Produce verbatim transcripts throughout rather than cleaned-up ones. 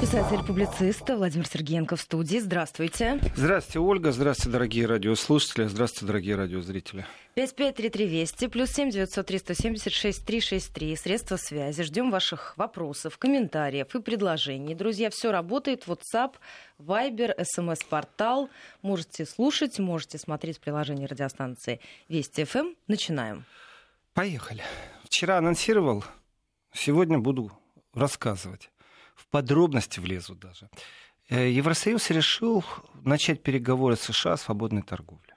Писатель-публицист Владимир Сергеенко в студии. Здравствуйте. Здравствуйте, Ольга. Здравствуйте, дорогие радиослушатели. Здравствуйте, дорогие радиозрители. пять пять три три двести, плюс семь девятьсот триста семьдесят шесть триста шестьдесят три. Средства связи. Ждем ваших вопросов, комментариев и предложений. Друзья, все работает. WhatsApp, Viber, эс эм эс-портал. Можете слушать, можете смотреть приложение радиостанции Вести-ФМ. Начинаем. Поехали. Вчера анонсировал, сегодня буду рассказывать. В подробности влезу даже. Евросоюз решил начать переговоры с США о свободной торговле.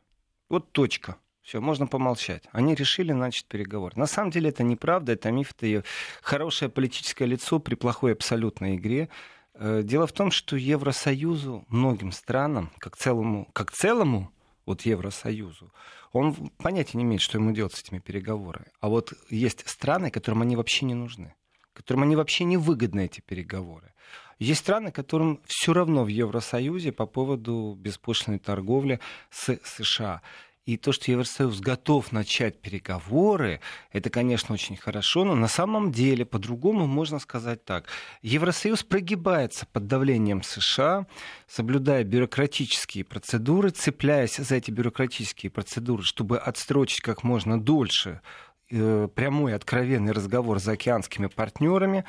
Вот точка. Все, можно помолчать. Они решили начать переговоры. На самом деле это неправда, это миф, это хорошее политическое лицо при плохой абсолютной игре. Дело в том, что Евросоюзу, многим странам, как целому, как целому, вот Евросоюзу, он понятия не имеет, что ему делать с этими переговорами. А вот есть страны, которым они вообще не нужны, которым они вообще не выгодны, эти переговоры. Есть страны, которым все равно в Евросоюзе по поводу беспошлинной торговли с США. И то, что Евросоюз готов начать переговоры, это, конечно, очень хорошо, но на самом деле, по-другому можно сказать так. Евросоюз прогибается под давлением США, соблюдая бюрократические процедуры, цепляясь за эти бюрократические процедуры, чтобы отсрочить как можно дольше прямой откровенный разговор с заокеанскими партнерами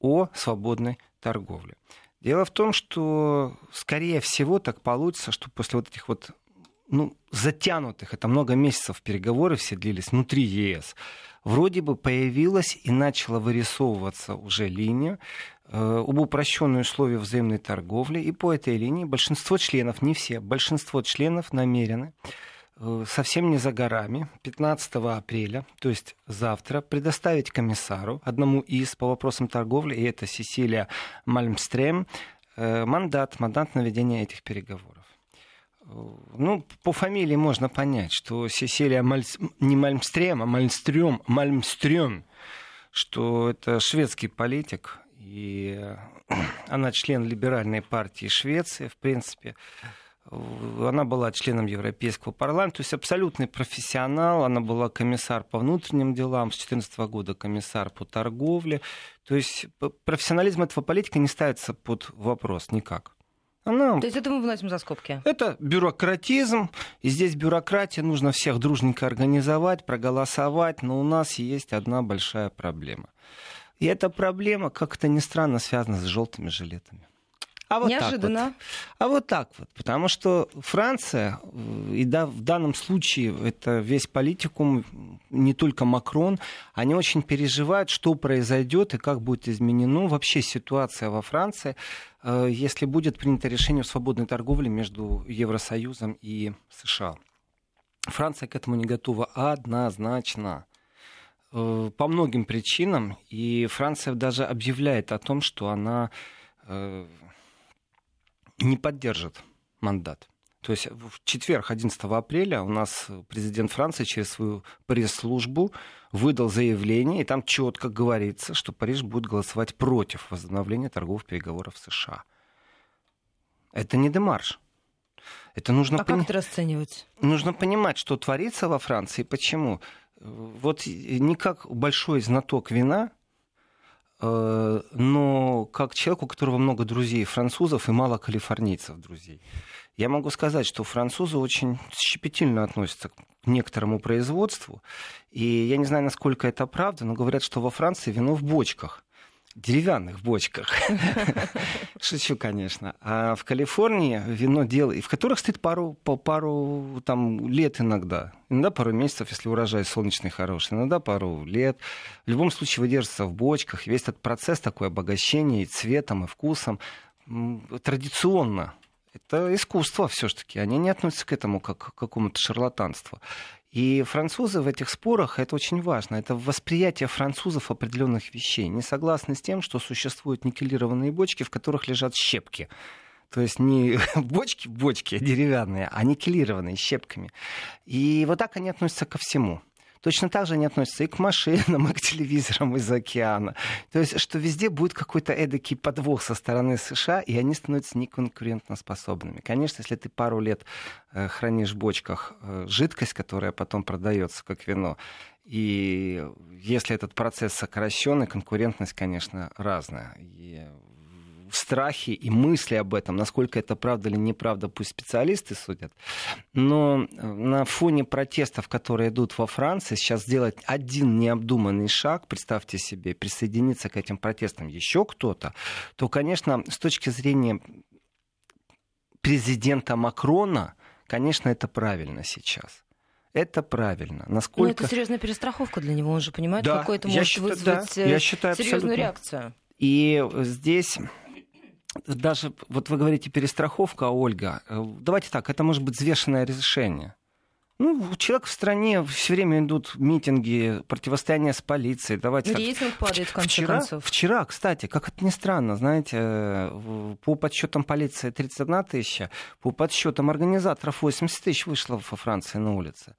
о свободной торговле. Дело в том, что, скорее всего, так получится, что после вот этих вот ну, затянутых, это много месяцев переговоры все длились внутри ЕС, вроде бы появилась и начала вырисовываться уже линия э, об упрощенные условия взаимной торговли, и по этой линии большинство членов, не все, большинство членов намерены совсем не за горами, пятнадцатого апреля, то есть завтра, предоставить комиссару, одному из по вопросам торговли, и это Сесилия Мальмстрём, мандат, мандат на ведение этих переговоров. Ну, по фамилии можно понять, что Сесилия Мальс... не Мальмстрём, а Мальмстрём, Мальмстрём, что это шведский политик, и она член либеральной партии Швеции, в принципе. Она была членом Европейского парламента, то есть абсолютный профессионал. Она была комиссар по внутренним делам, с две тысячи четырнадцатого года комиссар по торговле. То есть профессионализм этого политика не ставится под вопрос никак. Она... То есть это мы выносим за скобки? Это бюрократизм, и здесь бюрократия, нужно всех дружненько организовать, проголосовать, но у нас есть одна большая проблема. И эта проблема, как-то ни странно, связана с желтыми жилетами. А вот неожиданно. Вот. А вот так вот. Потому что Франция, и да, в данном случае это весь политикум, не только Макрон, они очень переживают, что произойдет и как будет изменена вообще ситуация во Франции, если будет принято решение о свободной торговле между Евросоюзом и США. Франция к этому не готова однозначно. По многим причинам. И Франция даже объявляет о том, что она не поддержит мандат. То есть в четверг, одиннадцатого апреля, у нас президент Франции через свою пресс-службу выдал заявление, и там четко говорится, что Париж будет голосовать против возобновления торговых переговоров в США. Это не демарш. Это нужно а пони... как это расценивать? Нужно понимать, что творится во Франции, почему. Вот не как большой знаток вина, но как человек, у которого много друзей французов и мало калифорнийцев друзей, я могу сказать, что французы очень щепетильно относятся к некоторому производству. И я не знаю, насколько это правда, но говорят, что во Франции вино в бочках. Деревянных бочках. Шучу, конечно. А в Калифорнии вино делают, в которых стоит пару, по пару там, лет иногда. Иногда пару месяцев, если урожай солнечный хороший. Иногда пару лет. В любом случае выдерживается в бочках. Весь этот процесс такой обогащения и цветом, и вкусом. Традиционно. Это искусство все-таки. Они не относятся к этому как к какому-то шарлатанству. И французы в этих спорах, это очень важно, это восприятие французов определенных вещей. Не согласны с тем, что существуют никелированные бочки, в которых лежат щепки. То есть не бочки-бочки деревянные, а никелированные щепками. И вот так они относятся ко всему. Точно так же они относятся и к машинам, и к телевизорам из океана. То есть, что везде будет какой-то эдакий подвох со стороны США, и они становятся неконкурентоспособными. Конечно, если ты пару лет хранишь в бочках жидкость, которая потом продается как вино, и если этот процесс сокращен, конкурентность, конечно, разная. И страхи и мысли об этом, насколько это правда или неправда, пусть специалисты судят. Но на фоне протестов, которые идут во Франции, сейчас сделать один необдуманный шаг, представьте себе, присоединиться к этим протестам еще кто-то, то, конечно, с точки зрения президента Макрона, конечно, это правильно сейчас. Это правильно. Насколько... Но это серьезная перестраховка для него. Он же понимает, да, какое это может считаю, вызвать да, я считаю, серьезную абсолютно. реакцию. И здесь даже, вот вы говорите, перестраховка, Ольга. Давайте так, это может быть взвешенное решение. Ну, человек в стране, все время идут митинги, противостояние с полицией. Давайте рейтинг так. падает, в конце вчера, концов. Вчера, кстати, как это ни странно, знаете, по подсчетам полиции тридцать одна тысяча, по подсчетам организаторов восемьдесят тысяч вышло во Франции на улице.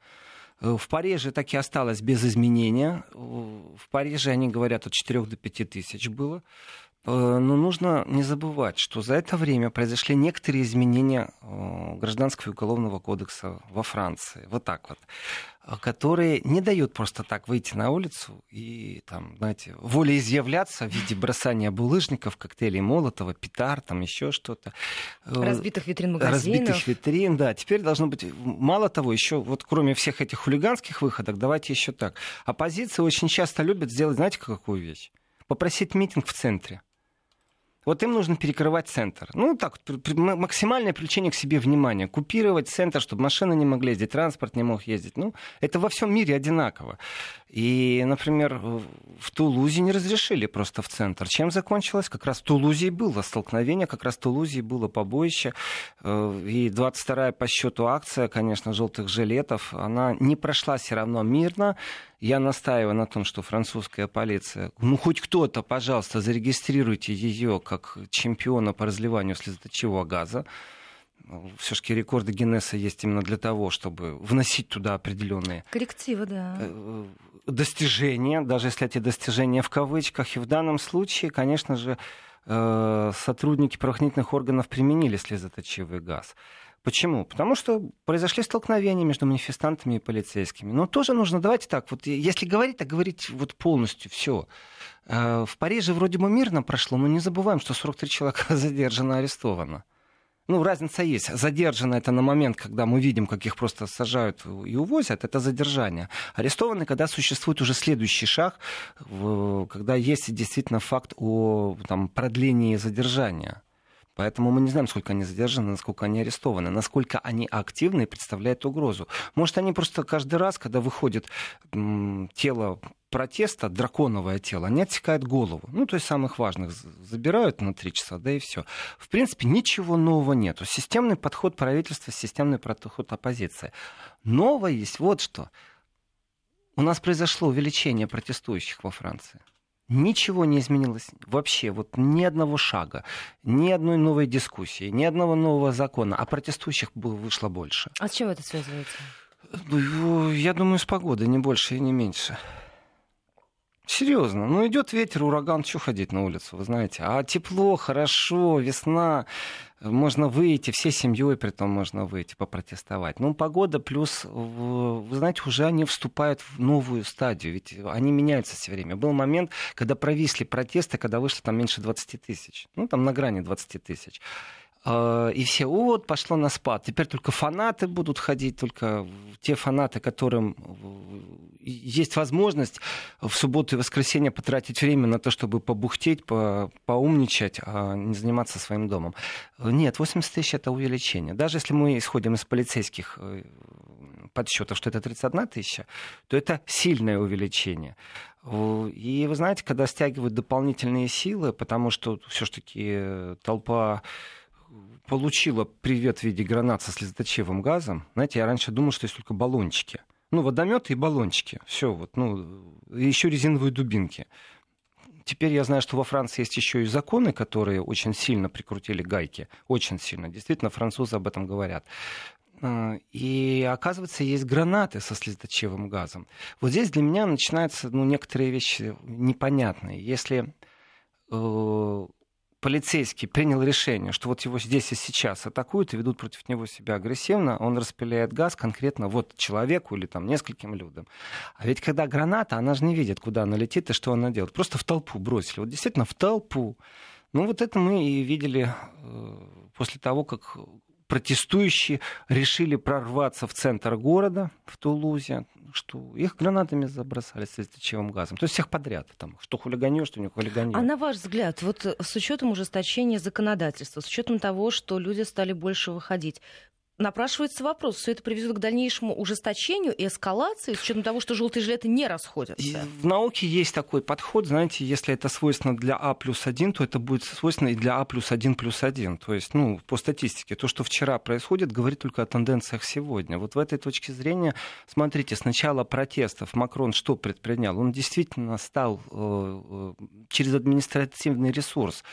В Париже так и осталось без изменения. В Париже, они говорят, от четырёх до пяти тысяч было. Но нужно не забывать, что за это время произошли некоторые изменения Гражданского и Уголовного кодекса во Франции, вот так вот, которые не дают просто так выйти на улицу и, там, знаете, волеизъявляться в виде бросания булыжников, коктейлей Молотова, петард, там еще что-то. Разбитых витрин магазинов. Разбитых витрин, да. Теперь должно быть, мало того, еще вот кроме всех этих хулиганских выходок, давайте еще так. Оппозиция очень часто любит сделать, знаете, какую вещь? Попросить митинг в центре. Вот им нужно перекрывать центр. Ну, так, максимальное привлечение к себе внимания. Купировать центр, чтобы машины не могли ездить, транспорт не мог ездить. Ну, это во всем мире одинаково. И, например, в Тулузе не разрешили просто в центр. Чем закончилось? Как раз в Тулузе и было столкновение, как раз в Тулузе и было побоище. И двадцать вторая по счету акция, конечно, «Желтых жилетов», она не прошла все равно мирно. Я настаиваю на том, что французская полиция, ну хоть кто-то, пожалуйста, зарегистрируйте ее как чемпиона по разливанию слезоточивого газа. Все-таки рекорды Гиннесса есть именно для того, чтобы вносить туда определенные коррективы, да. достижения, даже если эти достижения в кавычках. И в данном случае, конечно же, сотрудники правоохранительных органов применили слезоточивый газ. Почему? Потому что произошли столкновения между манифестантами и полицейскими. Но тоже нужно, давайте так, вот если говорить, так говорить вот полностью все. В Париже вроде бы мирно прошло, но не забываем, что сорок три человека задержано, арестовано. Ну, разница есть. Задержано это на момент, когда мы видим, как их просто сажают и увозят. Это задержание. Арестованы, когда существует уже следующий шаг, когда есть действительно факт о там, продлении задержания. Поэтому мы не знаем, сколько они задержаны, насколько они арестованы, насколько они активны и представляют угрозу. Может, они просто каждый раз, когда выходит м, тело протеста, драконовое тело, они отсекают голову. Ну, то есть самых важных забирают на три часа, да и все. В принципе, ничего нового нету. Системный подход правительства, системный подход оппозиции. Новое есть вот что. У нас произошло увеличение протестующих во Франции. Ничего не изменилось вообще, вот ни одного шага, ни одной новой дискуссии, ни одного нового закона, а протестующих было, вышло больше. А с чем это связывается? Я думаю, с погодой, не больше и не меньше. Серьезно, ну идет ветер, ураган, что ходить на улицу, вы знаете. А тепло, хорошо, весна, можно выйти, всей семьей при том можно выйти, попротестовать. Ну погода плюс, вы знаете, уже они вступают в новую стадию, ведь они меняются все время. Был момент, когда провисли протесты, когда вышло там меньше двадцати тысяч, ну там на грани двадцати тысяч. И все, вот, пошло на спад. Теперь только фанаты будут ходить, только те фанаты, которым есть возможность в субботу и воскресенье потратить время на то, чтобы побухтеть, по- поумничать, а не заниматься своим домом. Нет, восемьдесят тысяч — это увеличение. Даже если мы исходим из полицейских подсчетов, что это тридцать одна тысяча, то это сильное увеличение. И вы знаете, когда стягивают дополнительные силы, потому что все-таки толпа получила привет в виде гранат со слезоточивым газом. Знаете, я раньше думал, что есть только баллончики. Ну, водометы и баллончики. Все, вот, ну, еще резиновые дубинки. Теперь я знаю, что во Франции есть еще и законы, которые очень сильно прикрутили гайки. Очень сильно. Действительно, французы об этом говорят. И, оказывается, есть гранаты со слезоточивым газом. Вот здесь для меня начинаются, ну, некоторые вещи непонятные. Если э- полицейский принял решение, что вот его здесь и сейчас атакуют и ведут против него себя агрессивно, он распыляет газ конкретно вот человеку или там нескольким людям. А ведь когда граната, она же не видит, куда она летит и что она делает. Просто в толпу бросили. Вот действительно в толпу. Ну вот это мы и видели после того, как протестующие решили прорваться в центр города, в Тулузе, что их гранатами забросали с летчевым газом. То есть всех подряд. Там, что хулиганёшь, что не хулиганёшь. А на ваш взгляд, вот с учетом ужесточения законодательства, с учетом того, что люди стали больше выходить, напрашивается вопрос, все это приведет к дальнейшему ужесточению и эскалации, с учетом того, что желтые жилеты не расходятся? И в науке есть такой подход, знаете, если это свойственно для А плюс один, то это будет свойственно и для А плюс один плюс один. То есть, ну, по статистике, то, что вчера происходит, говорит только о тенденциях сегодня. Вот в этой точке зрения, смотрите, с начала протестов Макрон что предпринял? Он действительно стал э, через административный ресурс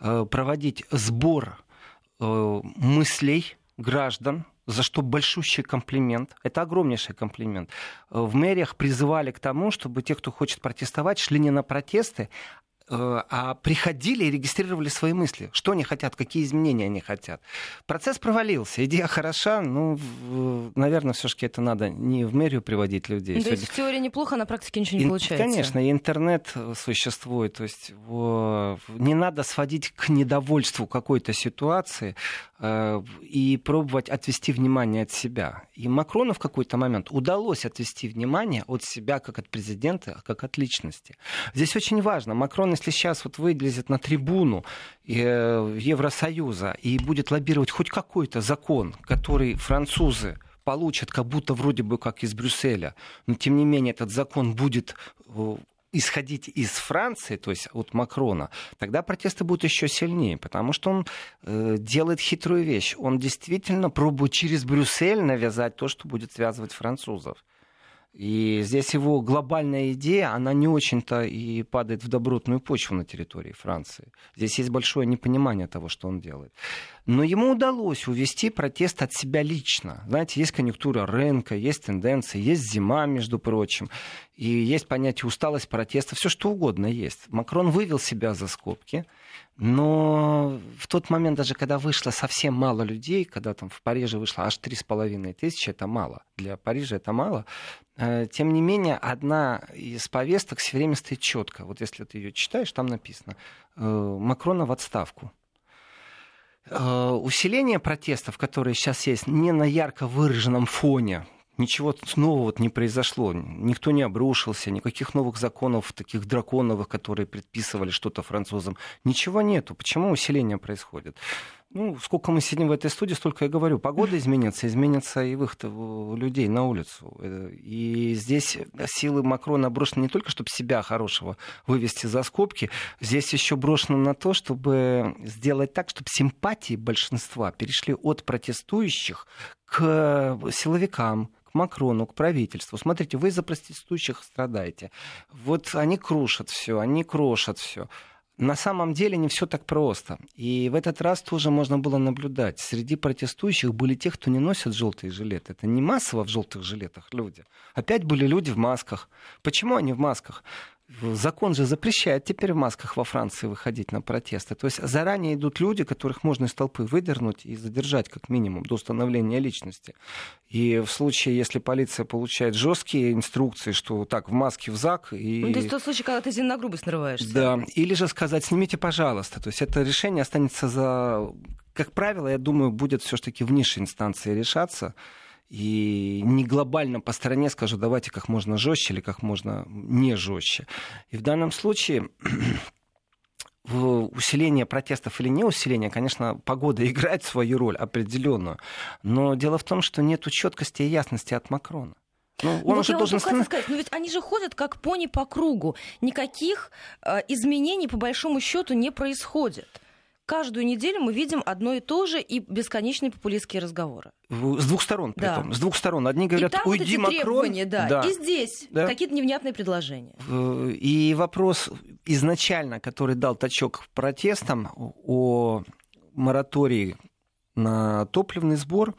э, проводить сбор э, мыслей граждан, за что большущий комплимент. Это огромнейший комплимент. В мэриях призывали к тому, чтобы те, кто хочет протестовать, шли не на протесты, а приходили и регистрировали свои мысли. Что они хотят, какие изменения они хотят. Процесс провалился. Идея хороша, но, наверное, все-таки это надо не в мэрию приводить людей. То есть в теории неплохо, а на практике ничего не получается. Конечно, и интернет существует. То есть не надо сводить к недовольству какой-то ситуации и пробовать отвести внимание от себя. И Макрону в какой-то момент удалось отвести внимание от себя, как от президента, как от личности. Здесь очень важно. Макрон, если сейчас вот вылезет на трибуну Евросоюза и будет лоббировать хоть какой-то закон, который французы получат, как будто вроде бы как из Брюсселя, но тем не менее этот закон будет исходить из Франции, то есть от Макрона, тогда протесты будут еще сильнее, потому что он э, делает хитрую вещь. Он действительно пробует через Брюссель навязать то, что будет связывать французов. И здесь его глобальная идея, она не очень-то и падает в добротную почву на территории Франции. Здесь есть большое непонимание того, что он делает. Но ему удалось увести протест от себя лично. Знаете, есть конъюнктура рынка, есть тенденции, есть зима, между прочим, и есть понятие усталость протеста, все что угодно есть. Макрон вывел себя за скобки, но в тот момент, даже когда вышло совсем мало людей, когда там в Париже вышло аж три с половиной тысячи, это мало. Для Парижа это мало. Тем не менее, одна из повесток все время стоит четко. Вот если ты ее читаешь, там написано «Макрона в отставку». Усиление протестов, которые сейчас есть, не на ярко выраженном фоне. Ничего нового вот не произошло, никто не обрушился, никаких новых законов, таких драконовых, которые предписывали что-то французам. Ничего нету. Почему усиление происходит? Ну, сколько мы сидим в этой студии, столько я говорю. Погода изменится, изменится и выход людей на улицу. И здесь силы Макрона брошены не только, чтобы себя хорошего вывести за скобки, здесь еще брошено на то, чтобы сделать так, чтобы симпатии большинства перешли от протестующих к силовикам, к Макрону, к правительству. Смотрите, вы из-за протестующих страдаете. Вот они крушат все, они крошат все. На самом деле не все так просто. И в этот раз тоже можно было наблюдать. Среди протестующих были те, кто не носит желтые жилеты. Это не массово в желтых жилетах люди. Опять были люди в масках. Почему они в масках? Закон же запрещает теперь в масках во Франции выходить на протесты. То есть заранее идут люди, которых можно из толпы выдернуть и задержать как минимум до установления личности. И в случае, если полиция получает жесткие инструкции, что так, в маске, в зак. И... Ну, то есть тот случай, когда ты на грубость нарываешься. Да. Или же сказать, снимите, пожалуйста. То есть это решение останется за... Как правило, я думаю, будет все-таки в низшей инстанции решаться. И не глобально по стране скажу, давайте как можно жестче или как можно не жестче. И в данном случае усиление протестов или не усиление, конечно, погода играет свою роль определенную. Но дело в том, что нет четкости и ясности от Макрона. Ну, он вот я должен... вам сказать, но ведь они же ходят как пони по кругу. Никаких э, изменений по большому счету не происходит. Каждую неделю мы видим одно и то же и бесконечные популистские разговоры. С двух сторон, да. Притом. С двух сторон. Одни говорят, уйди, вот Макрон. Да. Да. И здесь да. Какие-то невнятные предложения. И вопрос изначально, который дал точок протестам о моратории на топливный сбор,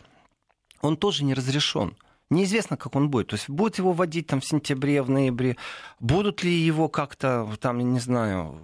он тоже не разрешен. Неизвестно, как он будет. То есть будут его вводить там в сентябре, в ноябре. Будут ли его как-то, там, я не знаю...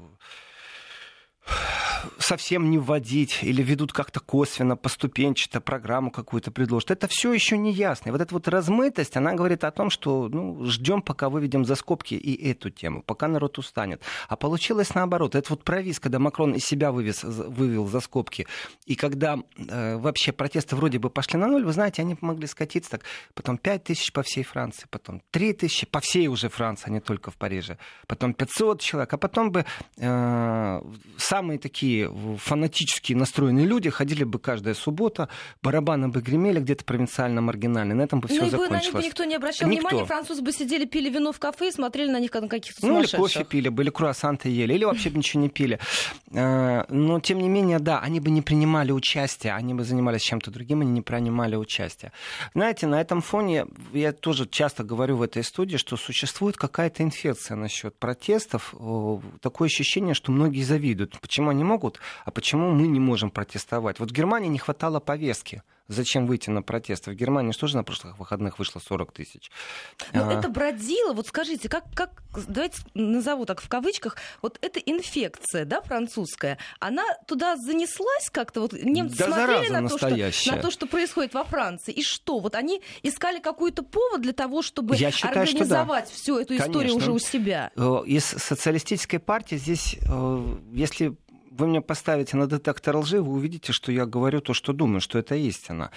совсем не вводить или ведут как-то косвенно, поступенчато, программу какую-то предложат. Это все еще не ясно. И вот эта вот размытость, она говорит о том, что ну, ждем, пока выведем за скобки и эту тему, пока народ устанет. А получилось наоборот. Это вот провис, когда Макрон из себя вывез, вывел за скобки. И когда э, вообще протесты вроде бы пошли на ноль, вы знаете, они могли скатиться так. Потом пять тысяч по всей Франции, потом три тысячи по всей уже Франции, а не только в Париже. Потом пятьсот человек, а потом бы э, самые такие фанатически настроенные люди ходили бы каждая суббота, барабаны бы гремели где-то провинциально-маргинально, на этом бы все ну, закончилось. Ну и бы на них никто не обращал никто. внимания, французы бы сидели, пили вино в кафе и смотрели на них как на каких-то сумасшедших. Ну или кофе пили бы, или круассанты ели, или вообще ничего не пили. Но тем не менее, да, они бы не принимали участие, они бы занимались чем-то другим, они не принимали участие. Знаете, на этом фоне, я тоже часто говорю в этой студии, что существует какая-то инфекция насчет протестов, такое ощущение, что многие завидуют. Почему они могут, а почему мы не можем протестовать? Вот в Германии не хватало повестки. Зачем выйти на протесты? В Германии что же на прошлых выходных вышло сорок тысяч? Ну, а... это бродило. Вот скажите, как, как, давайте назову так в кавычках, вот эта инфекция, да, французская, она туда занеслась как-то? Вот немцы да смотрели на то, что, на то, что происходит во Франции. И что? Вот они искали какой-то повод для того, чтобы Я считаю, организовать что да. всю эту Конечно. историю уже у себя. Из социалистической партии здесь, если... Вы меня поставите на детектор лжи, вы увидите, что я говорю то, что думаю, что это истина.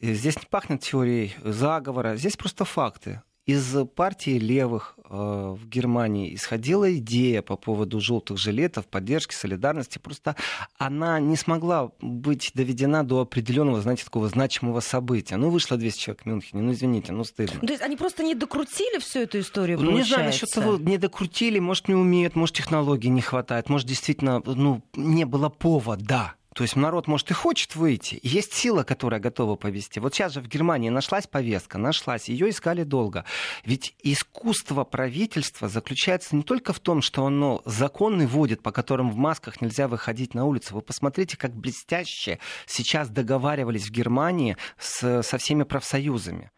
Здесь не пахнет теорией заговора, здесь просто факты. Из партии левых э, в Германии исходила идея по поводу желтых жилетов, поддержки, солидарности. Просто она не смогла быть доведена до определенного, знаете, такого значимого события. Ну, вышло двести человек в Мюнхене, ну, извините, ну, стыдно. То есть они просто не докрутили всю эту историю, получается? Ну, не знаю, насчет того, не докрутили, может, не умеют, может, технологий не хватает, может, действительно, ну, не было повода. То есть народ, может, и хочет выйти. Есть сила, которая готова повести. Вот сейчас же в Германии нашлась повестка, нашлась. Ее искали долго. Ведь искусство правительства заключается не только в том, что оно законы вводит, по которым в масках нельзя выходить на улицу. Вы посмотрите, как блестяще сейчас договаривались в Германии с, со всеми профсоюзами.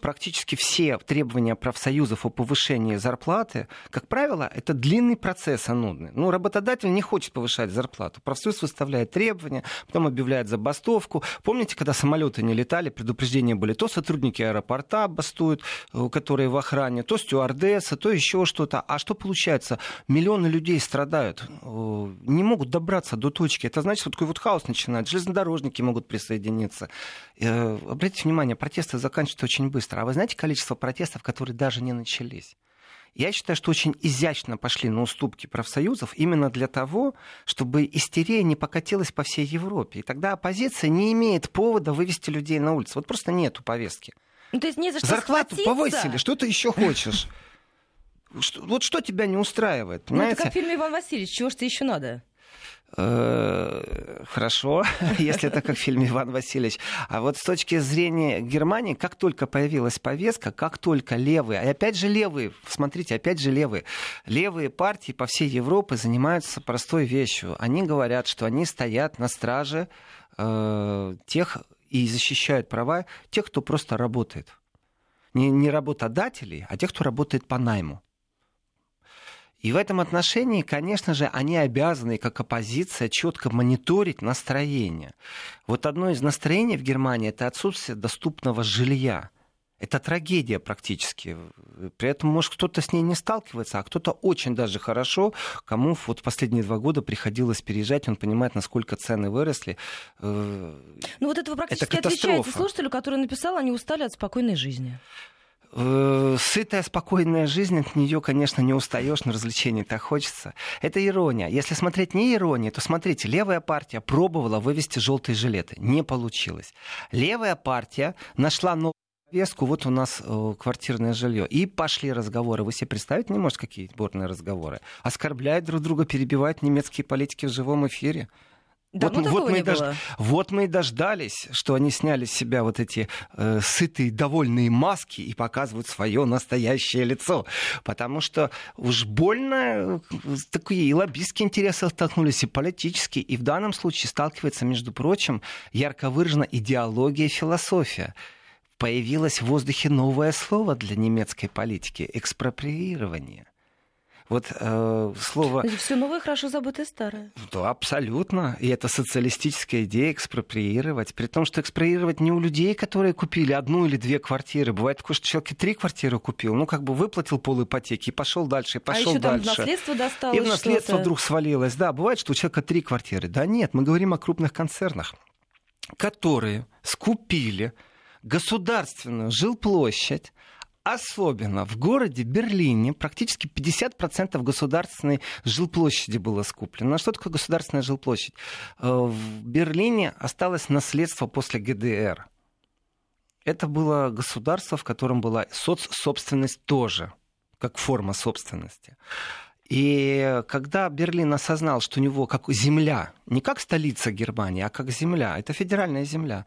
Практически все требования профсоюзов о повышении зарплаты, как правило, это длинный процесс, а нудный. Ну, работодатель не хочет повышать зарплату. Профсоюз выставляет требования, потом объявляет забастовку. Помните, когда самолеты не летали, предупреждения были? То сотрудники аэропорта бастуют, которые в охране, то стюардесса, то еще что-то. А что получается? Миллионы людей страдают, не могут добраться до точки. Это значит, что такой вот хаос начинает. Железнодорожники могут присоединиться. Обратите внимание, протесты заканчиваются очень быстро. А вы знаете количество протестов, которые даже не начались? Я считаю, что очень изящно пошли на уступки профсоюзов именно для того, чтобы истерия не покатилась по всей Европе. И тогда оппозиция не имеет повода вывести людей на улицу. Вот просто нету повестки. Ну, то есть не за что зарплату схватиться. Повысили, что ты еще хочешь? Вот что тебя не устраивает? Ну, это как в фильме «Иван Васильевич», чего ж тебе еще надо? Хорошо, если это как в фильме «Иван Васильевич». А вот с точки зрения Германии, как только появилась повестка, как только левые, и опять же левые, смотрите, опять же левые, левые партии по всей Европе занимаются простой вещью. Они говорят, что они стоят на страже э, тех и защищают права тех, кто просто работает. Не, не работодателей, а тех, кто работает по найму. И в этом отношении, конечно же, они обязаны, как оппозиция, четко мониторить настроение. Вот одно из настроений в Германии – это отсутствие доступного жилья. Это трагедия практически. При этом, может, кто-то с ней не сталкивается, а кто-то очень даже хорошо, кому вот последние два года приходилось переезжать, он понимает, насколько цены выросли. Ну вот это вы практически это отвечаете слушателю, который написал, они устали от спокойной жизни. Сытая, спокойная жизнь, от нее, конечно, не устаешь, но развлечений так хочется. Это ирония. Если смотреть не иронии, то смотрите, левая партия пробовала вывести желтые жилеты. Не получилось. Левая партия нашла новую повестку, вот у нас э, квартирное жилье. И пошли разговоры. Вы себе представить не можете, какие бурные разговоры. Оскорбляют друг друга, перебивают немецкие политики в живом эфире. Да, вот, ну, вот, мы дож... вот мы и дождались, что они сняли с себя вот эти э, сытые, довольные маски и показывают свое настоящее лицо. Потому что уж больно такие и лоббистские интересы столкнулись, и политические. И в данном случае сталкивается, между прочим, ярко выражена идеология и философия. Появилось в воздухе новое слово для немецкой политики – экспроприирование. Вот э, слово... Все новое, хорошо забытое, старое. Да, абсолютно. И это социалистическая идея экспроприировать. При том, что экспроприировать не у людей, которые купили одну или две квартиры. Бывает такое, что человек и три квартиры купил, ну, как бы выплатил пол ипотеки и пошел дальше, и пошел а еще дальше. А еще там в наследство досталось. И в наследство что-то вдруг свалилось. Да, бывает, что у человека три квартиры. Да нет, мы говорим о крупных концернах, которые скупили государственную жилплощадь. Особенно в городе Берлине практически пятьдесят процентов государственной жилплощади было скуплено. Что такое государственная жилплощадь? В Берлине осталось наследство после ГДР. Это было государство, в котором была соцсобственность тоже, как форма собственности. И когда Берлин осознал, что у него как земля, не как столица Германии, а как земля, это федеральная земля,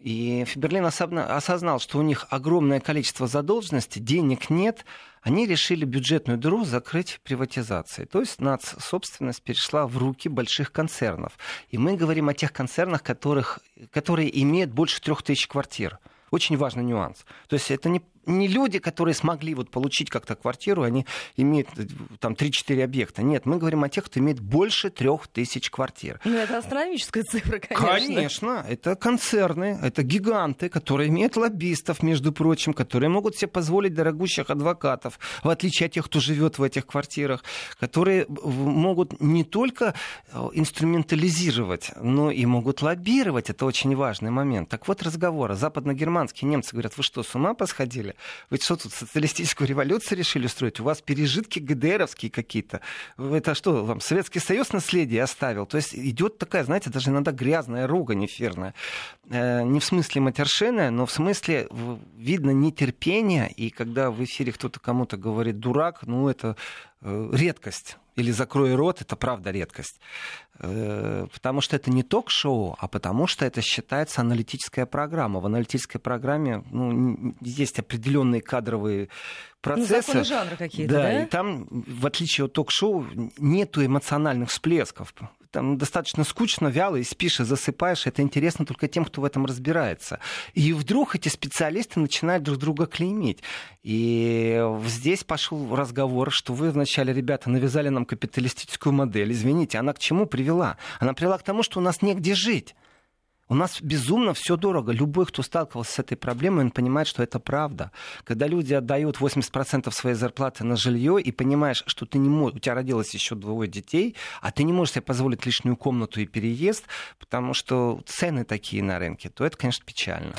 и Берлин осознал, что у них огромное количество задолженностей, денег нет, они решили бюджетную дыру закрыть приватизацией. То есть нацсобственность перешла в руки больших концернов. И мы говорим о тех концернах, которых, которые имеют больше трех тысяч квартир. Очень важный нюанс. То есть это не, не люди, которые смогли вот получить как-то квартиру, они имеют там три-четыре объекта. Нет, мы говорим о тех, кто имеет больше трех тысяч квартир. Ну, это астрономическая цифра, конечно. Конечно. Это концерны, это гиганты, которые имеют лоббистов, между прочим, которые могут себе позволить дорогущих адвокатов, в отличие от тех, кто живет в этих квартирах, которые могут не только инструментализировать, но и могут лоббировать. Это очень важный момент. Так вот, разговор о западно-германском. Немцы говорят: вы что, с ума посходили? Вы что тут, социалистическую революцию решили устроить? У вас пережитки ГДРовские какие-то. Это что, вам Советский Союз наследие оставил? То есть идет такая, знаете, даже иногда грязная ругань эфирная. Не в смысле матершинная, но в смысле видно нетерпение. И когда в эфире кто-то кому-то говорит «дурак», ну это редкость. Или «закрой рот», это правда редкость. Потому что это не ток-шоу, а потому что это считается аналитическая программа. В аналитической программе ну, есть определенные кадровые процессы. Ну, законы жанра какие-то, да, да? И там, в отличие от ток-шоу, нету эмоциональных всплесков. Там достаточно скучно, вяло, и спишь, и засыпаешь. Это интересно только тем, кто в этом разбирается. И вдруг эти специалисты начинают друг друга клеймить. И здесь пошел разговор, что вы вначале, ребята, навязали нам капиталистическую модель. Извините, она к чему привела? Она привела к тому, что у нас негде жить. У нас безумно все дорого. Любой, кто сталкивался с этой проблемой, он понимает, что это правда. Когда люди отдают восемьдесят процентов своей зарплаты на жилье, и понимаешь, что ты не можешь, у тебя родилось еще двое детей, а ты не можешь себе позволить лишнюю комнату и переезд, потому что цены такие на рынке, то это, конечно, печально.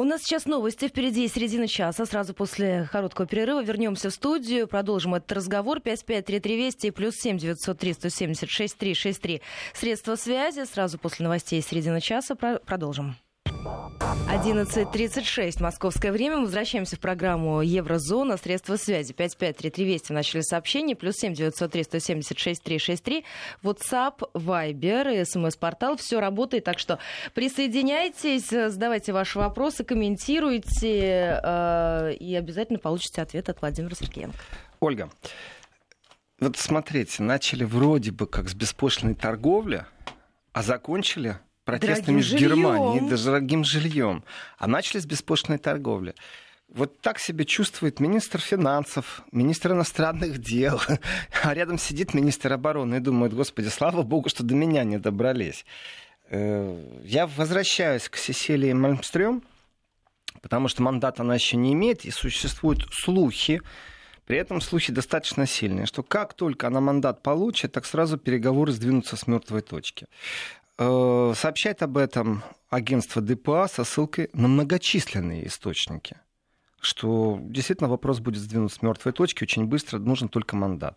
У нас сейчас новости. Впереди середина часа. Сразу после короткого перерыва вернемся в студию. Продолжим этот разговор. пять пять три три вести и плюс семь девятьсот три сто семьдесят шесть три шесть три. Средства связи. Сразу после новостей середина часа. Продолжим. одиннадцать тридцать шесть. Московское время. Мы возвращаемся в программу «Еврозона. Средства связи». пять пять три три вести в начале сообщения. Плюс семь девятьсот три сто семьдесят шесть три шесть три. WhatsApp, Viber, СМС-портал. Все работает. Так что присоединяйтесь, задавайте ваши вопросы, комментируйте. Э, и обязательно получите ответ от Владимира Сергеенко. Ольга, вот смотрите, начали вроде бы как с беспошлиной торговли, а закончили... протестами в Германии, даже дорогим жильем. А начали с беспошлинной торговли. Вот так себя чувствует министр финансов, министр иностранных дел. А рядом сидит министр обороны и думает: господи, слава богу, что до меня не добрались. Я возвращаюсь к Сесилии Мальмстрём, потому что мандат она еще не имеет, и существуют слухи, при этом слухи достаточно сильные, что как только она мандат получит, так сразу переговоры сдвинутся с мертвой точки. Сообщает об этом агентство ДПА со ссылкой на многочисленные источники, что действительно вопрос будет сдвинут с мертвой точки очень быстро, нужен только мандат.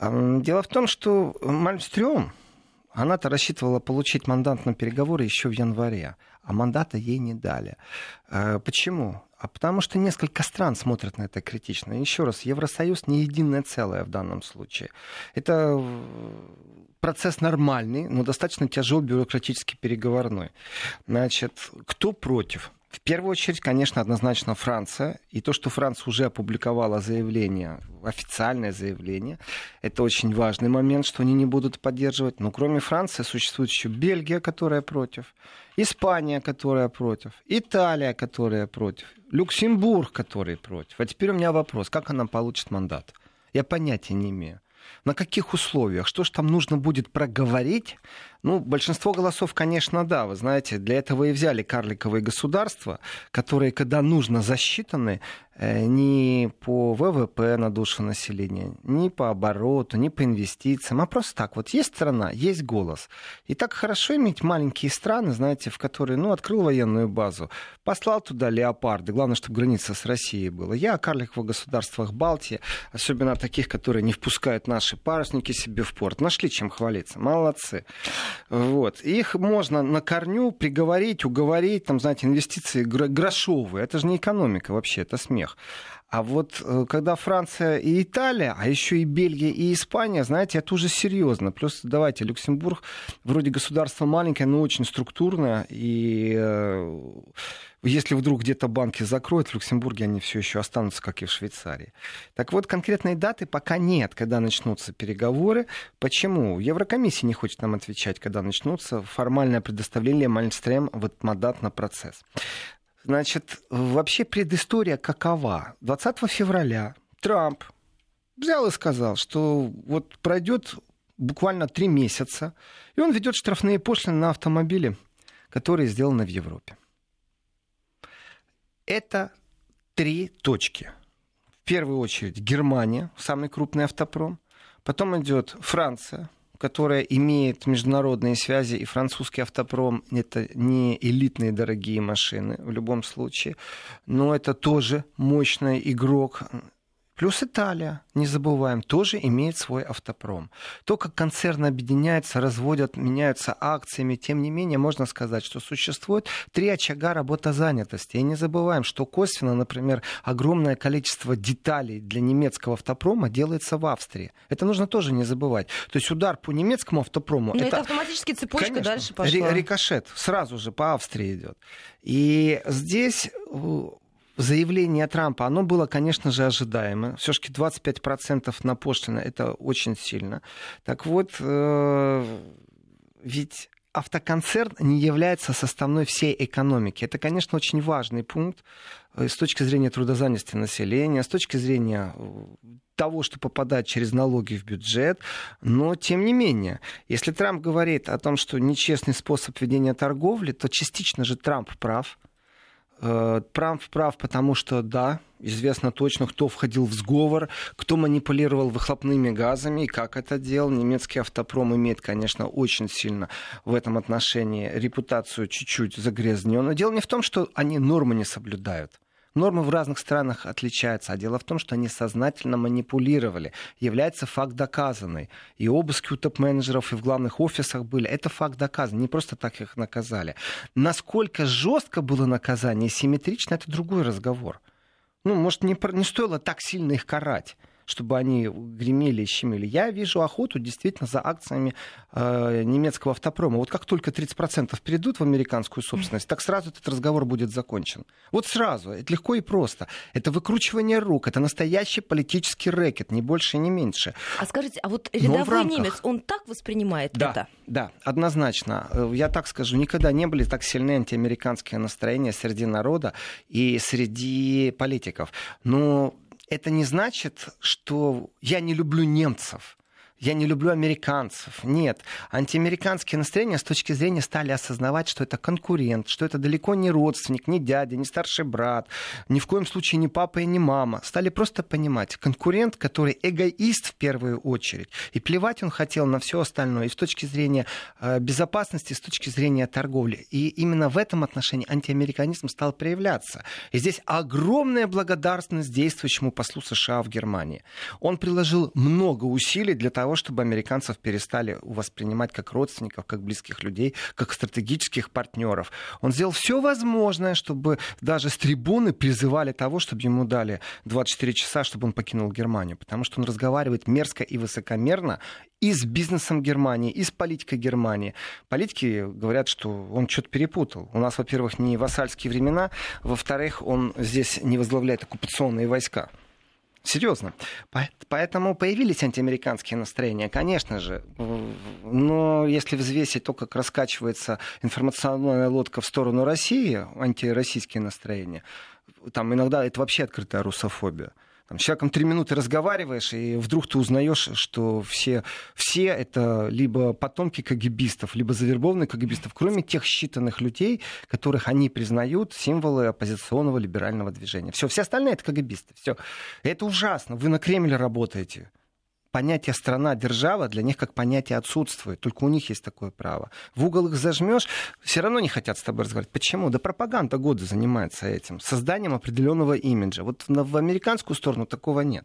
Дело в том, что Мальмстрём, она-то рассчитывала получить мандат на переговоры еще в январе, а мандата ей не дали. Почему? А потому что несколько стран смотрят на это критично. Еще раз, Евросоюз не единое целое в данном случае. Это процесс нормальный, но достаточно тяжелый, бюрократически переговорной. Значит, кто против? В первую очередь, конечно, однозначно Франция. И то, что Франция уже опубликовала заявление, официальное заявление, это очень важный момент, что они не будут поддерживать. Но кроме Франции существует еще Бельгия, которая против, Испания, которая против, Италия, которая против, Люксембург, который против. А теперь у меня вопрос, как она получит мандат? Я понятия не имею. На каких условиях? Что же там нужно будет проговорить? Ну, большинство голосов, конечно, да. Вы знаете, для этого и взяли карликовые государства, которые, когда нужно, засчитаны не по ВВП на душу населения, не по обороту, не по инвестициям, а просто так. Вот есть страна, есть голос. И так хорошо иметь маленькие страны, знаете, в которые, ну, открыл военную базу, послал туда леопарды, главное, чтобы граница с Россией была. Я о карликовых государствах Балтии, особенно о таких, которые не впускают наши парусники себе в порт. Нашли чем хвалиться, молодцы. Вот. Их можно на корню приговорить, уговорить, там, знаете, инвестиции грошовые. Это же не экономика вообще, это смех. А вот когда Франция и Италия, а еще и Бельгия и Испания, знаете, это уже серьезно. Плюс, давайте, Люксембург вроде государство маленькое, но очень структурное. И э, если вдруг где-то банки закроют, в Люксембурге они все еще останутся, как и в Швейцарии. Так вот, конкретной даты пока нет, когда начнутся переговоры. Почему? Еврокомиссия не хочет нам отвечать, когда начнутся формальное предоставление Мальмстрём в этот мандат на процесс. Значит, вообще предыстория какова? двадцатого февраля Трамп взял и сказал, что вот пройдет буквально три месяца, и он ведет штрафные пошлины на автомобили, которые сделаны в Европе. Это три точки. В первую очередь Германия, самый крупный автопром. Потом идет Франция, которая имеет международные связи, и французский автопром — это не элитные дорогие машины в любом случае, но это тоже мощный игрок. Плюс Италия, не забываем, тоже имеет свой автопром. То, как концерны объединяются, разводят, меняются акциями, тем не менее, можно сказать, что существует три очага работозанятости. И не забываем, что косвенно, например, огромное количество деталей для немецкого автопрома делается в Австрии. Это нужно тоже не забывать. То есть удар по немецкому автопрому... Но это... это автоматически цепочка, конечно, дальше пошла. Рикошет сразу же по Австрии идет. И здесь... Заявление Трампа, оно было, конечно же, ожидаемо. Все-таки двадцать пять процентов на пошлины — это очень сильно. Так вот, ведь автоконцерн не является составной всей экономики. Это, конечно, очень важный пункт с точки зрения трудозанятости населения, с точки зрения того, что попадает через налоги в бюджет. Но, тем не менее, если Трамп говорит о том, что нечестный способ ведения торговли, то частично же Трамп прав. Трамп прав, потому что, да, известно точно, кто входил в сговор, кто манипулировал выхлопными газами и как это делал. Немецкий автопром имеет, конечно, очень сильно в этом отношении репутацию чуть-чуть загрязненную. Но дело не в том, что они нормы не соблюдают. Нормы в разных странах отличаются, а дело в том, что они сознательно манипулировали. Является факт доказанный. И обыски у топ-менеджеров, и в главных офисах были. Это факт доказан, не просто так их наказали. Насколько жестко было наказание, симметрично, это другой разговор. Ну, может, не, не стоило так сильно их карать, чтобы они гремели и щемили. Я вижу охоту действительно за акциями э, немецкого автопрома. Вот как только тридцать процентов перейдут в американскую собственность, так сразу этот разговор будет закончен. Вот сразу. Это легко и просто. Это выкручивание рук. Это настоящий политический рэкет. Ни больше, ни меньше. А скажите, а вот рядовой рамках... немец, он так воспринимает да, это? Да, однозначно. Я так скажу, никогда не были так сильные антиамериканские настроения среди народа и среди политиков. Но... Это не значит, что я не люблю немцев, я не люблю американцев. Нет, антиамериканские настроения с точки зрения стали осознавать, что это конкурент, что это далеко не родственник, не дядя, не старший брат, ни в коем случае не папа и не мама. Стали просто понимать, конкурент, который эгоист в первую очередь, и плевать он хотел на все остальное, и с точки зрения безопасности, и с точки зрения торговли. И именно в этом отношении антиамериканизм стал проявляться. И здесь огромная благодарность действующему послу США в Германии. Он приложил много усилий для того, чтобы американцев перестали воспринимать как родственников, как близких людей, как стратегических партнеров. Он сделал все возможное, чтобы даже с трибуны призывали того, чтобы ему дали двадцать четыре часа, чтобы он покинул Германию, потому что он разговаривает мерзко и высокомерно и с бизнесом Германии, и с политикой Германии. Политики говорят, что он что-то перепутал. У нас, во-первых, не вассальские времена, во-вторых, он здесь не возглавляет оккупационные войска. Серьезно. Поэтому появились антиамериканские настроения, конечно же. Но если взвесить то, как раскачивается информационная лодка в сторону России, антироссийские настроения, там иногда это вообще открытая русофобия. там, с человеком три минуты разговариваешь, и вдруг ты узнаешь, что все, все это либо потомки кагибистов, либо завербованные кагибистов, кроме тех считанных людей, которых они признают символы оппозиционного либерального движения. Все, все остальные — это кагибисты. Все. Это ужасно. Вы на Кремль работаете. Понятие «страна», «держава» для них как понятие отсутствует. Только у них есть такое право. В угол их зажмешь, все равно не хотят с тобой разговаривать. Почему? Да пропаганда года занимается этим. Созданием определенного имиджа. Вот в американскую сторону такого нет.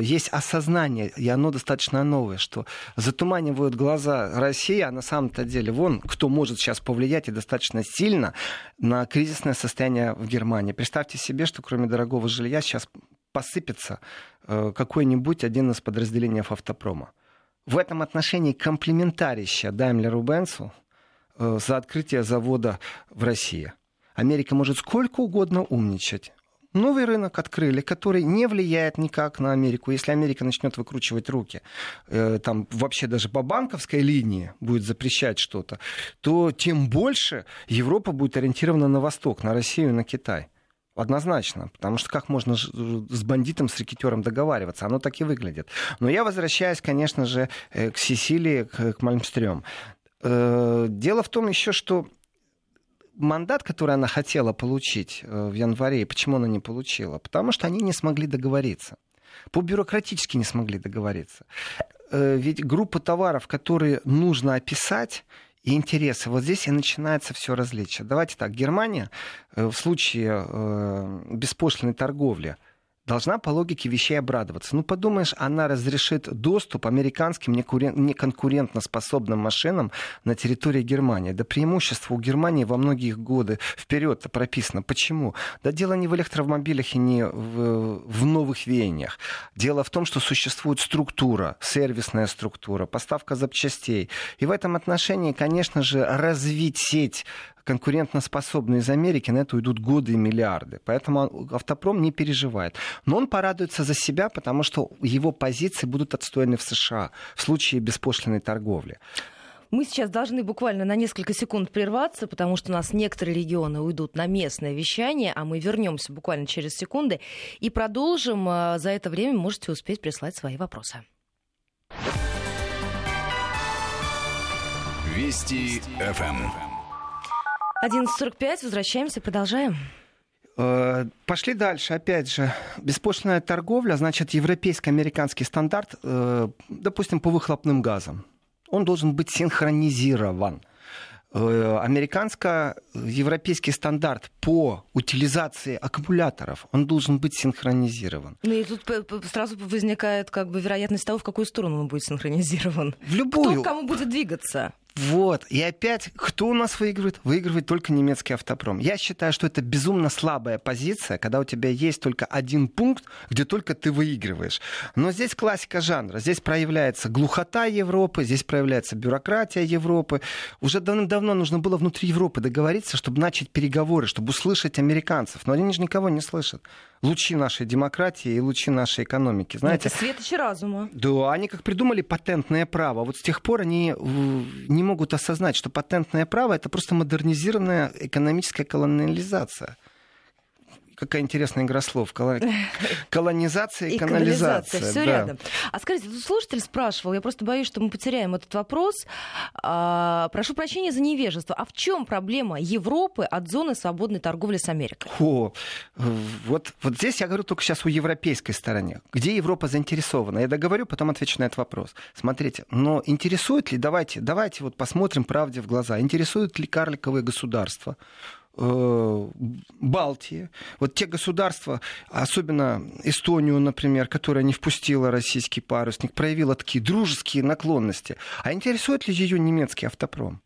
Есть осознание, и оно достаточно новое, что затуманивают глаза России, а на самом-то деле вон, кто может сейчас повлиять и достаточно сильно на кризисное состояние в Германии. Представьте себе, что кроме дорогого жилья сейчас посыпется какой-нибудь один из подразделений автопрома. В этом отношении комплиментарища Даймлеру-Бенцу за открытие завода в России. Америка может сколько угодно умничать. Новый рынок открыли, который не влияет никак на Америку. Если Америка начнет выкручивать руки, там вообще даже по банковской линии будет запрещать что-то, то тем больше Европа будет ориентирована на Восток, на Россию и на Китай. Однозначно, потому что как можно с бандитом, с рэкетёром договариваться? Оно так и выглядит. Но я возвращаюсь, конечно же, к Сесилии, к Мальмстрём. Дело в том еще, что мандат, который она хотела получить в январе, и почему она не получила? Потому что они не смогли договориться. По-бюрократически не смогли договориться. Ведь группа товаров, которые нужно описать, и интересы. Вот здесь и начинается все различие. Давайте так, Германия в случае беспошлиной торговли должна по логике вещей обрадоваться. Ну, подумаешь, она разрешит доступ американским неконкурентноспособным машинам на территории Германии. Да преимущество у Германии во многие годы вперед прописано. Почему? Да дело не в электромобилях и не в, в новых веяниях. Дело в том, что существует структура, сервисная структура, поставка запчастей. И в этом отношении, конечно же, развить сеть конкурентоспособные из Америки, на это уйдут годы и миллиарды. Поэтому автопром не переживает. Но он порадуется за себя, потому что его позиции будут отстояны в США в случае беспошлиной торговли. Мы сейчас должны буквально на несколько секунд прерваться, потому что у нас некоторые регионы уйдут на местное вещание, а мы вернемся буквально через секунды и продолжим. За это время можете успеть прислать свои вопросы. Вести эф эм. одиннадцать сорок пять. Возвращаемся, продолжаем. Пошли дальше. Опять же, беспошлинная торговля, значит, европейско-американский стандарт, допустим, по выхлопным газам. Он должен быть синхронизирован. Американско-европейский стандарт по утилизации аккумуляторов, он должен быть синхронизирован. Ну и тут сразу возникает как бы вероятность того, в какую сторону он будет синхронизирован. В любую. Кто к кому будет двигаться. Вот. И опять, кто у нас выигрывает? Выигрывает только немецкий автопром. Я считаю, что это безумно слабая позиция, когда у тебя есть только один пункт, где только ты выигрываешь. Но здесь классика жанра. Здесь проявляется глухота Европы, здесь проявляется бюрократия Европы. Уже давным-давно нужно было внутри Европы договориться, чтобы начать переговоры, чтобы услышать американцев. Но они же никого не слышат. Лучи нашей демократии и лучи нашей экономики. Знаете, это светочи разума. Да, они как придумали патентное право. Вот с тех пор они не могут осознать, что патентное право — это просто модернизированная экономическая колониализация. Какая интересная игра слов. Колонизация и, и канализация. Все да. Рядом. А скажите, тут слушатель спрашивал, я просто боюсь, что мы потеряем этот вопрос. А, прошу прощения за невежество. А в чем проблема Европы от зоны свободной торговли с Америкой? О, вот, вот здесь я говорю только сейчас о европейской стороне. Где Европа заинтересована? Я договорю, потом отвечу на этот вопрос. Смотрите, но интересует ли, давайте, давайте вот посмотрим правде в глаза, интересует ли карликовые государства? Балтии, вот те государства, особенно Эстонию, например, которая не впустила российский парусник, проявила такие дружеские наклонности. А интересует ли ее немецкий автопром?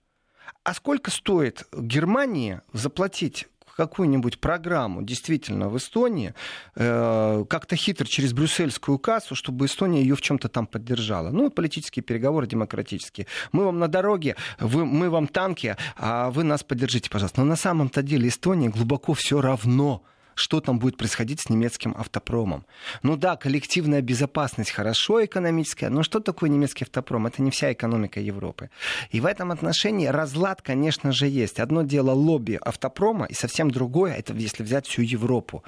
А сколько стоит Германии заплатить какую-нибудь программу действительно в Эстонии, э, как-то хитро через брюссельскую кассу, чтобы Эстония ее в чем-то там поддержала. Ну, политические переговоры демократические. Мы вам на дороге, вы, мы вам танки, а вы нас поддержите, пожалуйста. Но на самом-то деле Эстонии глубоко все равно, что там будет происходить с немецким автопромом. Ну да, коллективная безопасность хорошо, экономическая, но что такое немецкий автопром? Это не вся экономика Европы. И в этом отношении разлад, конечно же, есть. Одно дело лобби автопрома, и совсем другое, это если взять всю Европу.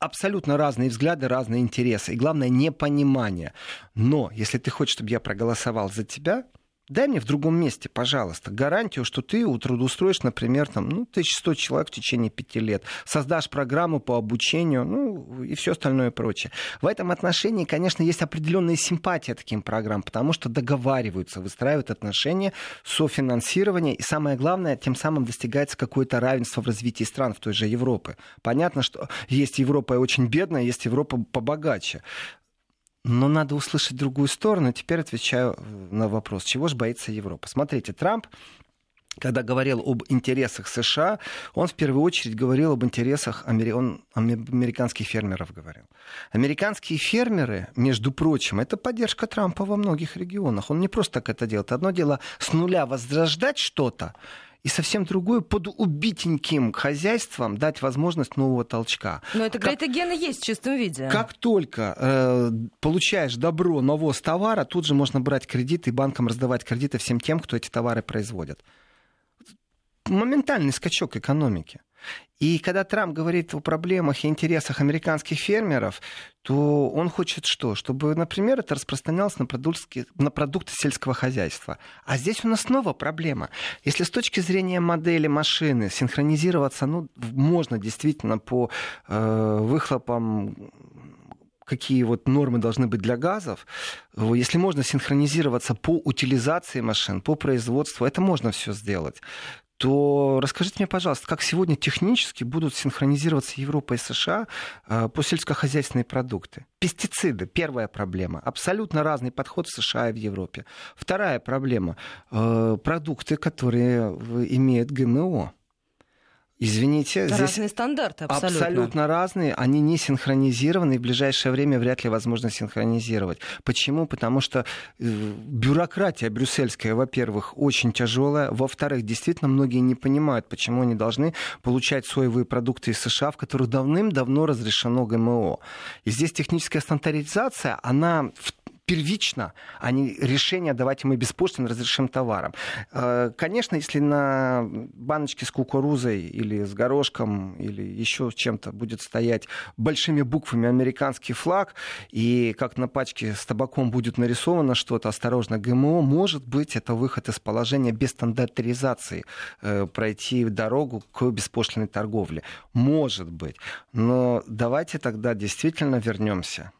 абсолютно разные взгляды, разные интересы. И главное, непонимание. Но если ты хочешь, чтобы я проголосовал за тебя, дай мне в другом месте, пожалуйста, гарантию, что ты трудоустроишь, например, там, ну, тысяча сто человек в течение пяти лет, создашь программу по обучению, ну, и все остальное прочее. В этом отношении, конечно, есть определенная симпатия таким программам, потому что договариваются, выстраивают отношения, софинансирование, и самое главное, тем самым достигается какое-то равенство в развитии стран в той же Европе. Понятно, что есть Европа очень бедная, есть Европа побогаче. Но надо услышать другую сторону. Теперь отвечаю на вопрос, чего же боится Европа. Смотрите, Трамп, когда говорил об интересах США, он в первую очередь говорил об интересах он, американских фермеров. Говорил. Американские фермеры, между прочим, это поддержка Трампа во многих регионах. Он не просто так это делает. Одно дело с нуля возрождать что-то, и совсем другое, под убитеньким хозяйством дать возможность нового толчка. Но это грейтогены есть в чистом виде. Как только э, получаешь добро, навоз товара, тут же можно брать кредиты и банкам раздавать кредиты всем тем, кто эти товары производит. Моментальный скачок экономики. И когда Трамп говорит о проблемах и интересах американских фермеров, то он хочет что? Чтобы, например, это распространялось на продукты, на продукты сельского хозяйства. А здесь у нас снова проблема. Если с точки зрения модели машины синхронизироваться, ну, можно действительно по э, выхлопам, какие вот нормы должны быть для газов, если можно синхронизироваться по утилизации машин, по производству, это можно все сделать. То расскажите мне, пожалуйста, как сегодня технически будут синхронизироваться Европа и США по сельскохозяйственные продукты? Пестициды – первая проблема. Абсолютно разный подход в США и в Европе. Вторая проблема – продукты, которые имеют ГМО. Извините, разные здесь стандарты, абсолютно. абсолютно разные, они не синхронизированы, и в ближайшее время вряд ли возможно синхронизировать. Почему? Потому что бюрократия брюссельская, во-первых, очень тяжелая, во-вторых, действительно многие не понимают, почему они должны получать соевые продукты из США, в которых давным-давно разрешено ГМО. И здесь техническая стандартизация, она в первично, а не решение давайте мы беспошлино разрешим товаром. Конечно, если на баночке с кукурузой или с горошком или еще чем-то будет стоять большими буквами американский флаг, и как на пачке с табаком будет нарисовано что-то, осторожно, ГМО, может быть, это выход из положения без стандартизации пройти дорогу к беспошлиной торговле. Может быть. Но давайте тогда действительно вернемся.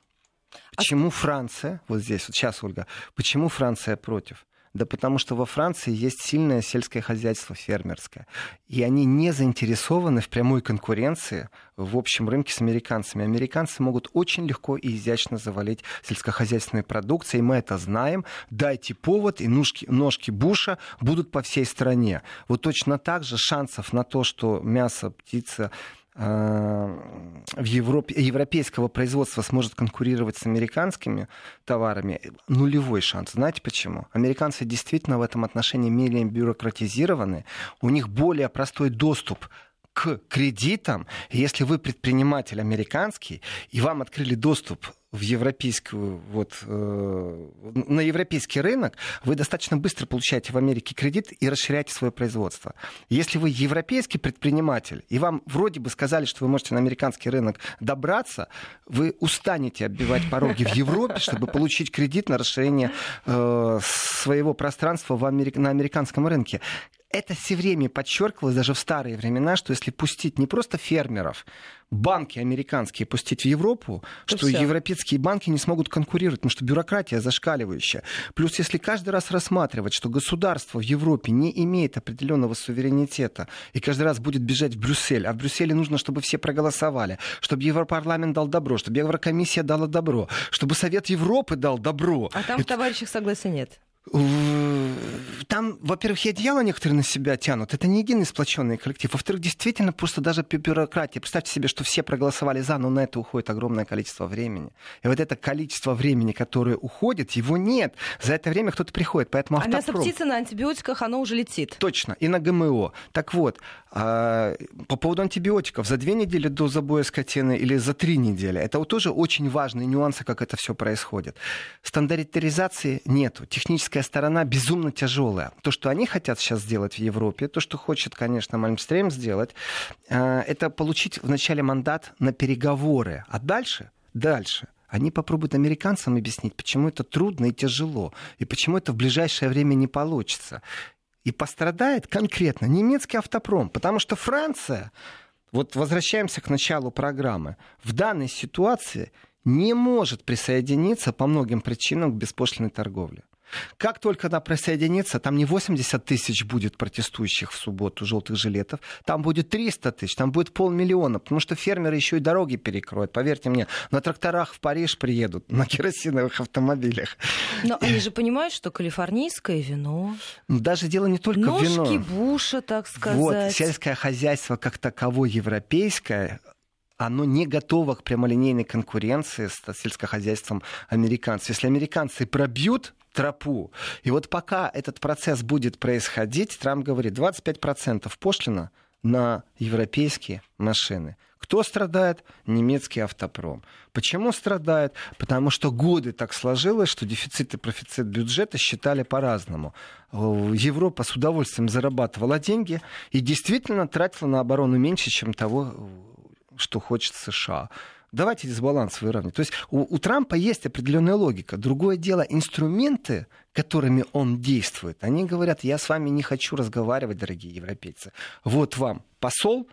Почему Франция, вот здесь, вот сейчас, Ольга, почему Франция против? Да потому что во Франции есть сильное сельское хозяйство фермерское. И они не заинтересованы в прямой конкуренции в общем рынке с американцами. Американцы могут очень легко и изящно завалить сельскохозяйственные продукции, и мы это знаем. Дайте повод, и ножки, ножки Буша будут по всей стране. Вот точно так же шансов на то, что мясо, птица в Европе, европейского производства сможет конкурировать с американскими товарами, нулевой шанс. Знаете почему? Американцы действительно в этом отношении менее бюрократизированы, у них более простой доступ к кредитам. Если вы предприниматель американский, и вам открыли доступ в европейскую, вот, э, на европейский рынок, вы достаточно быстро получаете в Америке кредит и расширяете свое производство. Если вы европейский предприниматель, и вам вроде бы сказали, что вы можете на американский рынок добраться, вы устанете оббивать пороги в Европе, чтобы получить кредит на расширение э, своего пространства в Амери... на американском рынке. Это все время подчеркивалось, даже в старые времена, что если пустить не просто фермеров, банки американские пустить в Европу, то что все. Европейские банки не смогут конкурировать, потому что бюрократия зашкаливающая. Плюс если каждый раз рассматривать, что государство в Европе не имеет определенного суверенитета и каждый раз будет бежать в Брюссель, а в Брюсселе нужно, чтобы все проголосовали, чтобы Европарламент дал добро, чтобы Еврокомиссия дала добро, чтобы Совет Европы дал добро. А там Это... в товарищах согласия нет. Там, во-первых, и одеяло некоторые на себя тянут. Это не единый сплоченный коллектив. Во-вторых, действительно, просто даже бюрократия. Представьте себе, что все проголосовали за, но на это уходит огромное количество времени. И вот это количество времени, которое уходит, его нет. За это время кто-то приходит. Поэтому автопром... А мясо птицы на антибиотиках, оно уже летит. Точно. И на ГМО. Так вот, по поводу антибиотиков. За две недели до забоя скотины или за три недели. Это вот тоже очень важные нюансы, как это все происходит. Стандартизации нету. Технически европейская сторона безумно тяжелая. То, что они хотят сейчас сделать в Европе, то, что хочет, конечно, Мальмстрём сделать, это получить вначале мандат на переговоры, а дальше, дальше. Они попробуют американцам объяснить, почему это трудно и тяжело, и почему это в ближайшее время не получится. И пострадает конкретно немецкий автопром, потому что Франция, вот возвращаемся к началу программы, в данной ситуации не может присоединиться по многим причинам к беспошлинной торговле. Как только она присоединится, там не восемьдесят тысяч будет протестующих в субботу желтых жилетов, там будет триста тысяч, там будет полмиллиона, потому что фермеры еще и дороги перекроют, поверьте мне, на тракторах в Париж приедут, на керосиновых автомобилях. Но они же понимают, что калифорнийское вино... Даже дело не только в вино. Ножки буша, так сказать. Вот, сельское хозяйство как таковое европейское... оно не готово к прямолинейной конкуренции с сельскохозяйством американцев. Если американцы пробьют тропу, и вот пока этот процесс будет происходить, Трамп говорит, двадцать пять процентов пошлина на европейские машины. Кто страдает? Немецкий автопром. Почему страдает? Потому что годы так сложилось, что дефицит и профицит бюджета считали по-разному. Европа с удовольствием зарабатывала деньги и действительно тратила на оборону меньше, чем того, что хочет США. Давайте дисбаланс выровнять. То есть у, у Трампа есть определенная логика. Другое дело, инструменты, которыми он действует, они говорят, я с вами не хочу разговаривать, дорогие европейцы. Вот вам посол,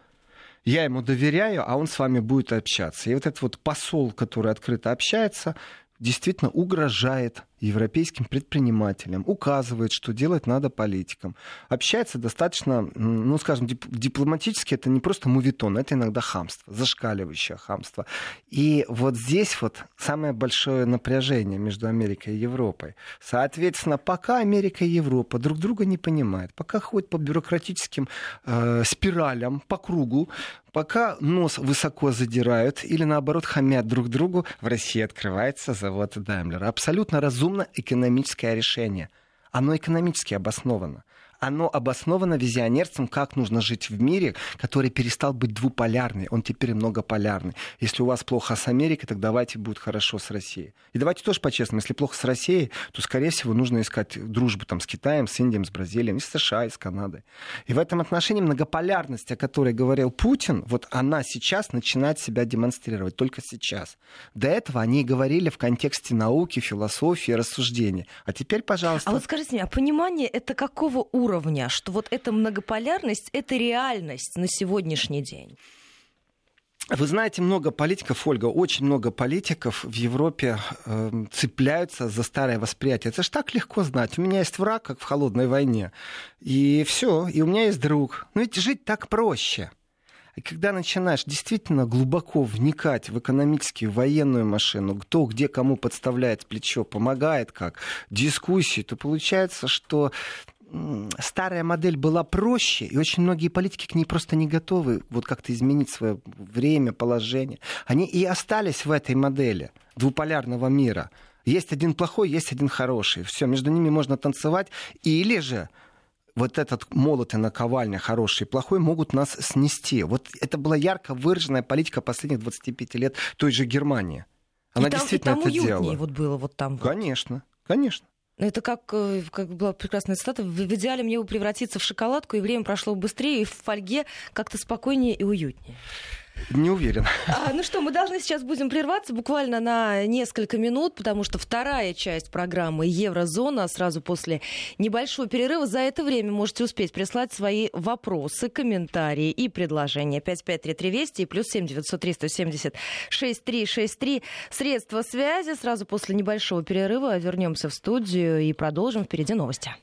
я ему доверяю, а он с вами будет общаться. И вот этот вот посол, который открыто общается, действительно угрожает европейским предпринимателям, указывает, что делать надо политикам. Общается достаточно, ну, скажем, дип- дипломатически, это не просто мувитон, это иногда хамство, зашкаливающее хамство. И вот здесь вот самое большое напряжение между Америкой и Европой. Соответственно, пока Америка и Европа друг друга не понимают, пока ходят по бюрократическим э, спиралям, по кругу, пока нос высоко задирают или, наоборот, хамят друг другу, в России открывается завод Даймлер. Абсолютно разумно экономическое решение. Оно экономически обосновано. Оно обосновано визионерством, как нужно жить в мире, который перестал быть двуполярный, он теперь многополярный. Если у вас плохо с Америкой, так давайте будет хорошо с Россией. И давайте тоже по-честному, если плохо с Россией, то, скорее всего, нужно искать дружбу там, с Китаем, с Индией, с Бразилией, с США и с Канадой. И в этом отношении многополярность, о которой говорил Путин, вот она сейчас начинает себя демонстрировать, только сейчас. До этого они говорили в контексте науки, философии, рассуждений. А теперь, пожалуйста... А вот скажите мне, а понимание это какого уровня? Уровня, что вот эта многополярность, это реальность на сегодняшний день. Вы знаете, много политиков, Ольга, очень много политиков в Европе э, цепляются за старое восприятие. Это же так легко знать. У меня есть враг, как в холодной войне. И все, и у меня есть друг. Но ведь жить так проще. И когда начинаешь действительно глубоко вникать в экономическую, военную машину, кто где кому подставляет плечо, помогает как, дискуссии, то получается, что... старая модель была проще, и очень многие политики к ней просто не готовы вот как-то изменить свое время, положение. Они и остались в этой модели двуполярного мира. Есть один плохой, есть один хороший. Все, между ними можно танцевать. Или же вот этот молот и наковальня, хороший и плохой, могут нас снести. Вот это была ярко выраженная политика последних двадцати пяти лет той же Германии. Она и там, действительно и там это делала. Уютнее вот было вот там. Конечно, конечно. Это как, как была прекрасная цитата, в идеале мне бы превратиться в шоколадку, и время прошло быстрее, и в фольге как-то спокойнее и уютнее. Не уверен. А, ну что, мы должны сейчас будем прерваться буквально на несколько минут, потому что вторая часть программы «Еврозона» сразу после небольшого перерыва. За это время можете успеть прислать свои вопросы, комментарии и предложения. пять пять три три вести и плюс семь девятьсот три сто семьдесят шесть триста шестьдесят три. Средства связи. Сразу после небольшого перерыва вернемся в студию и продолжим. Впереди новости.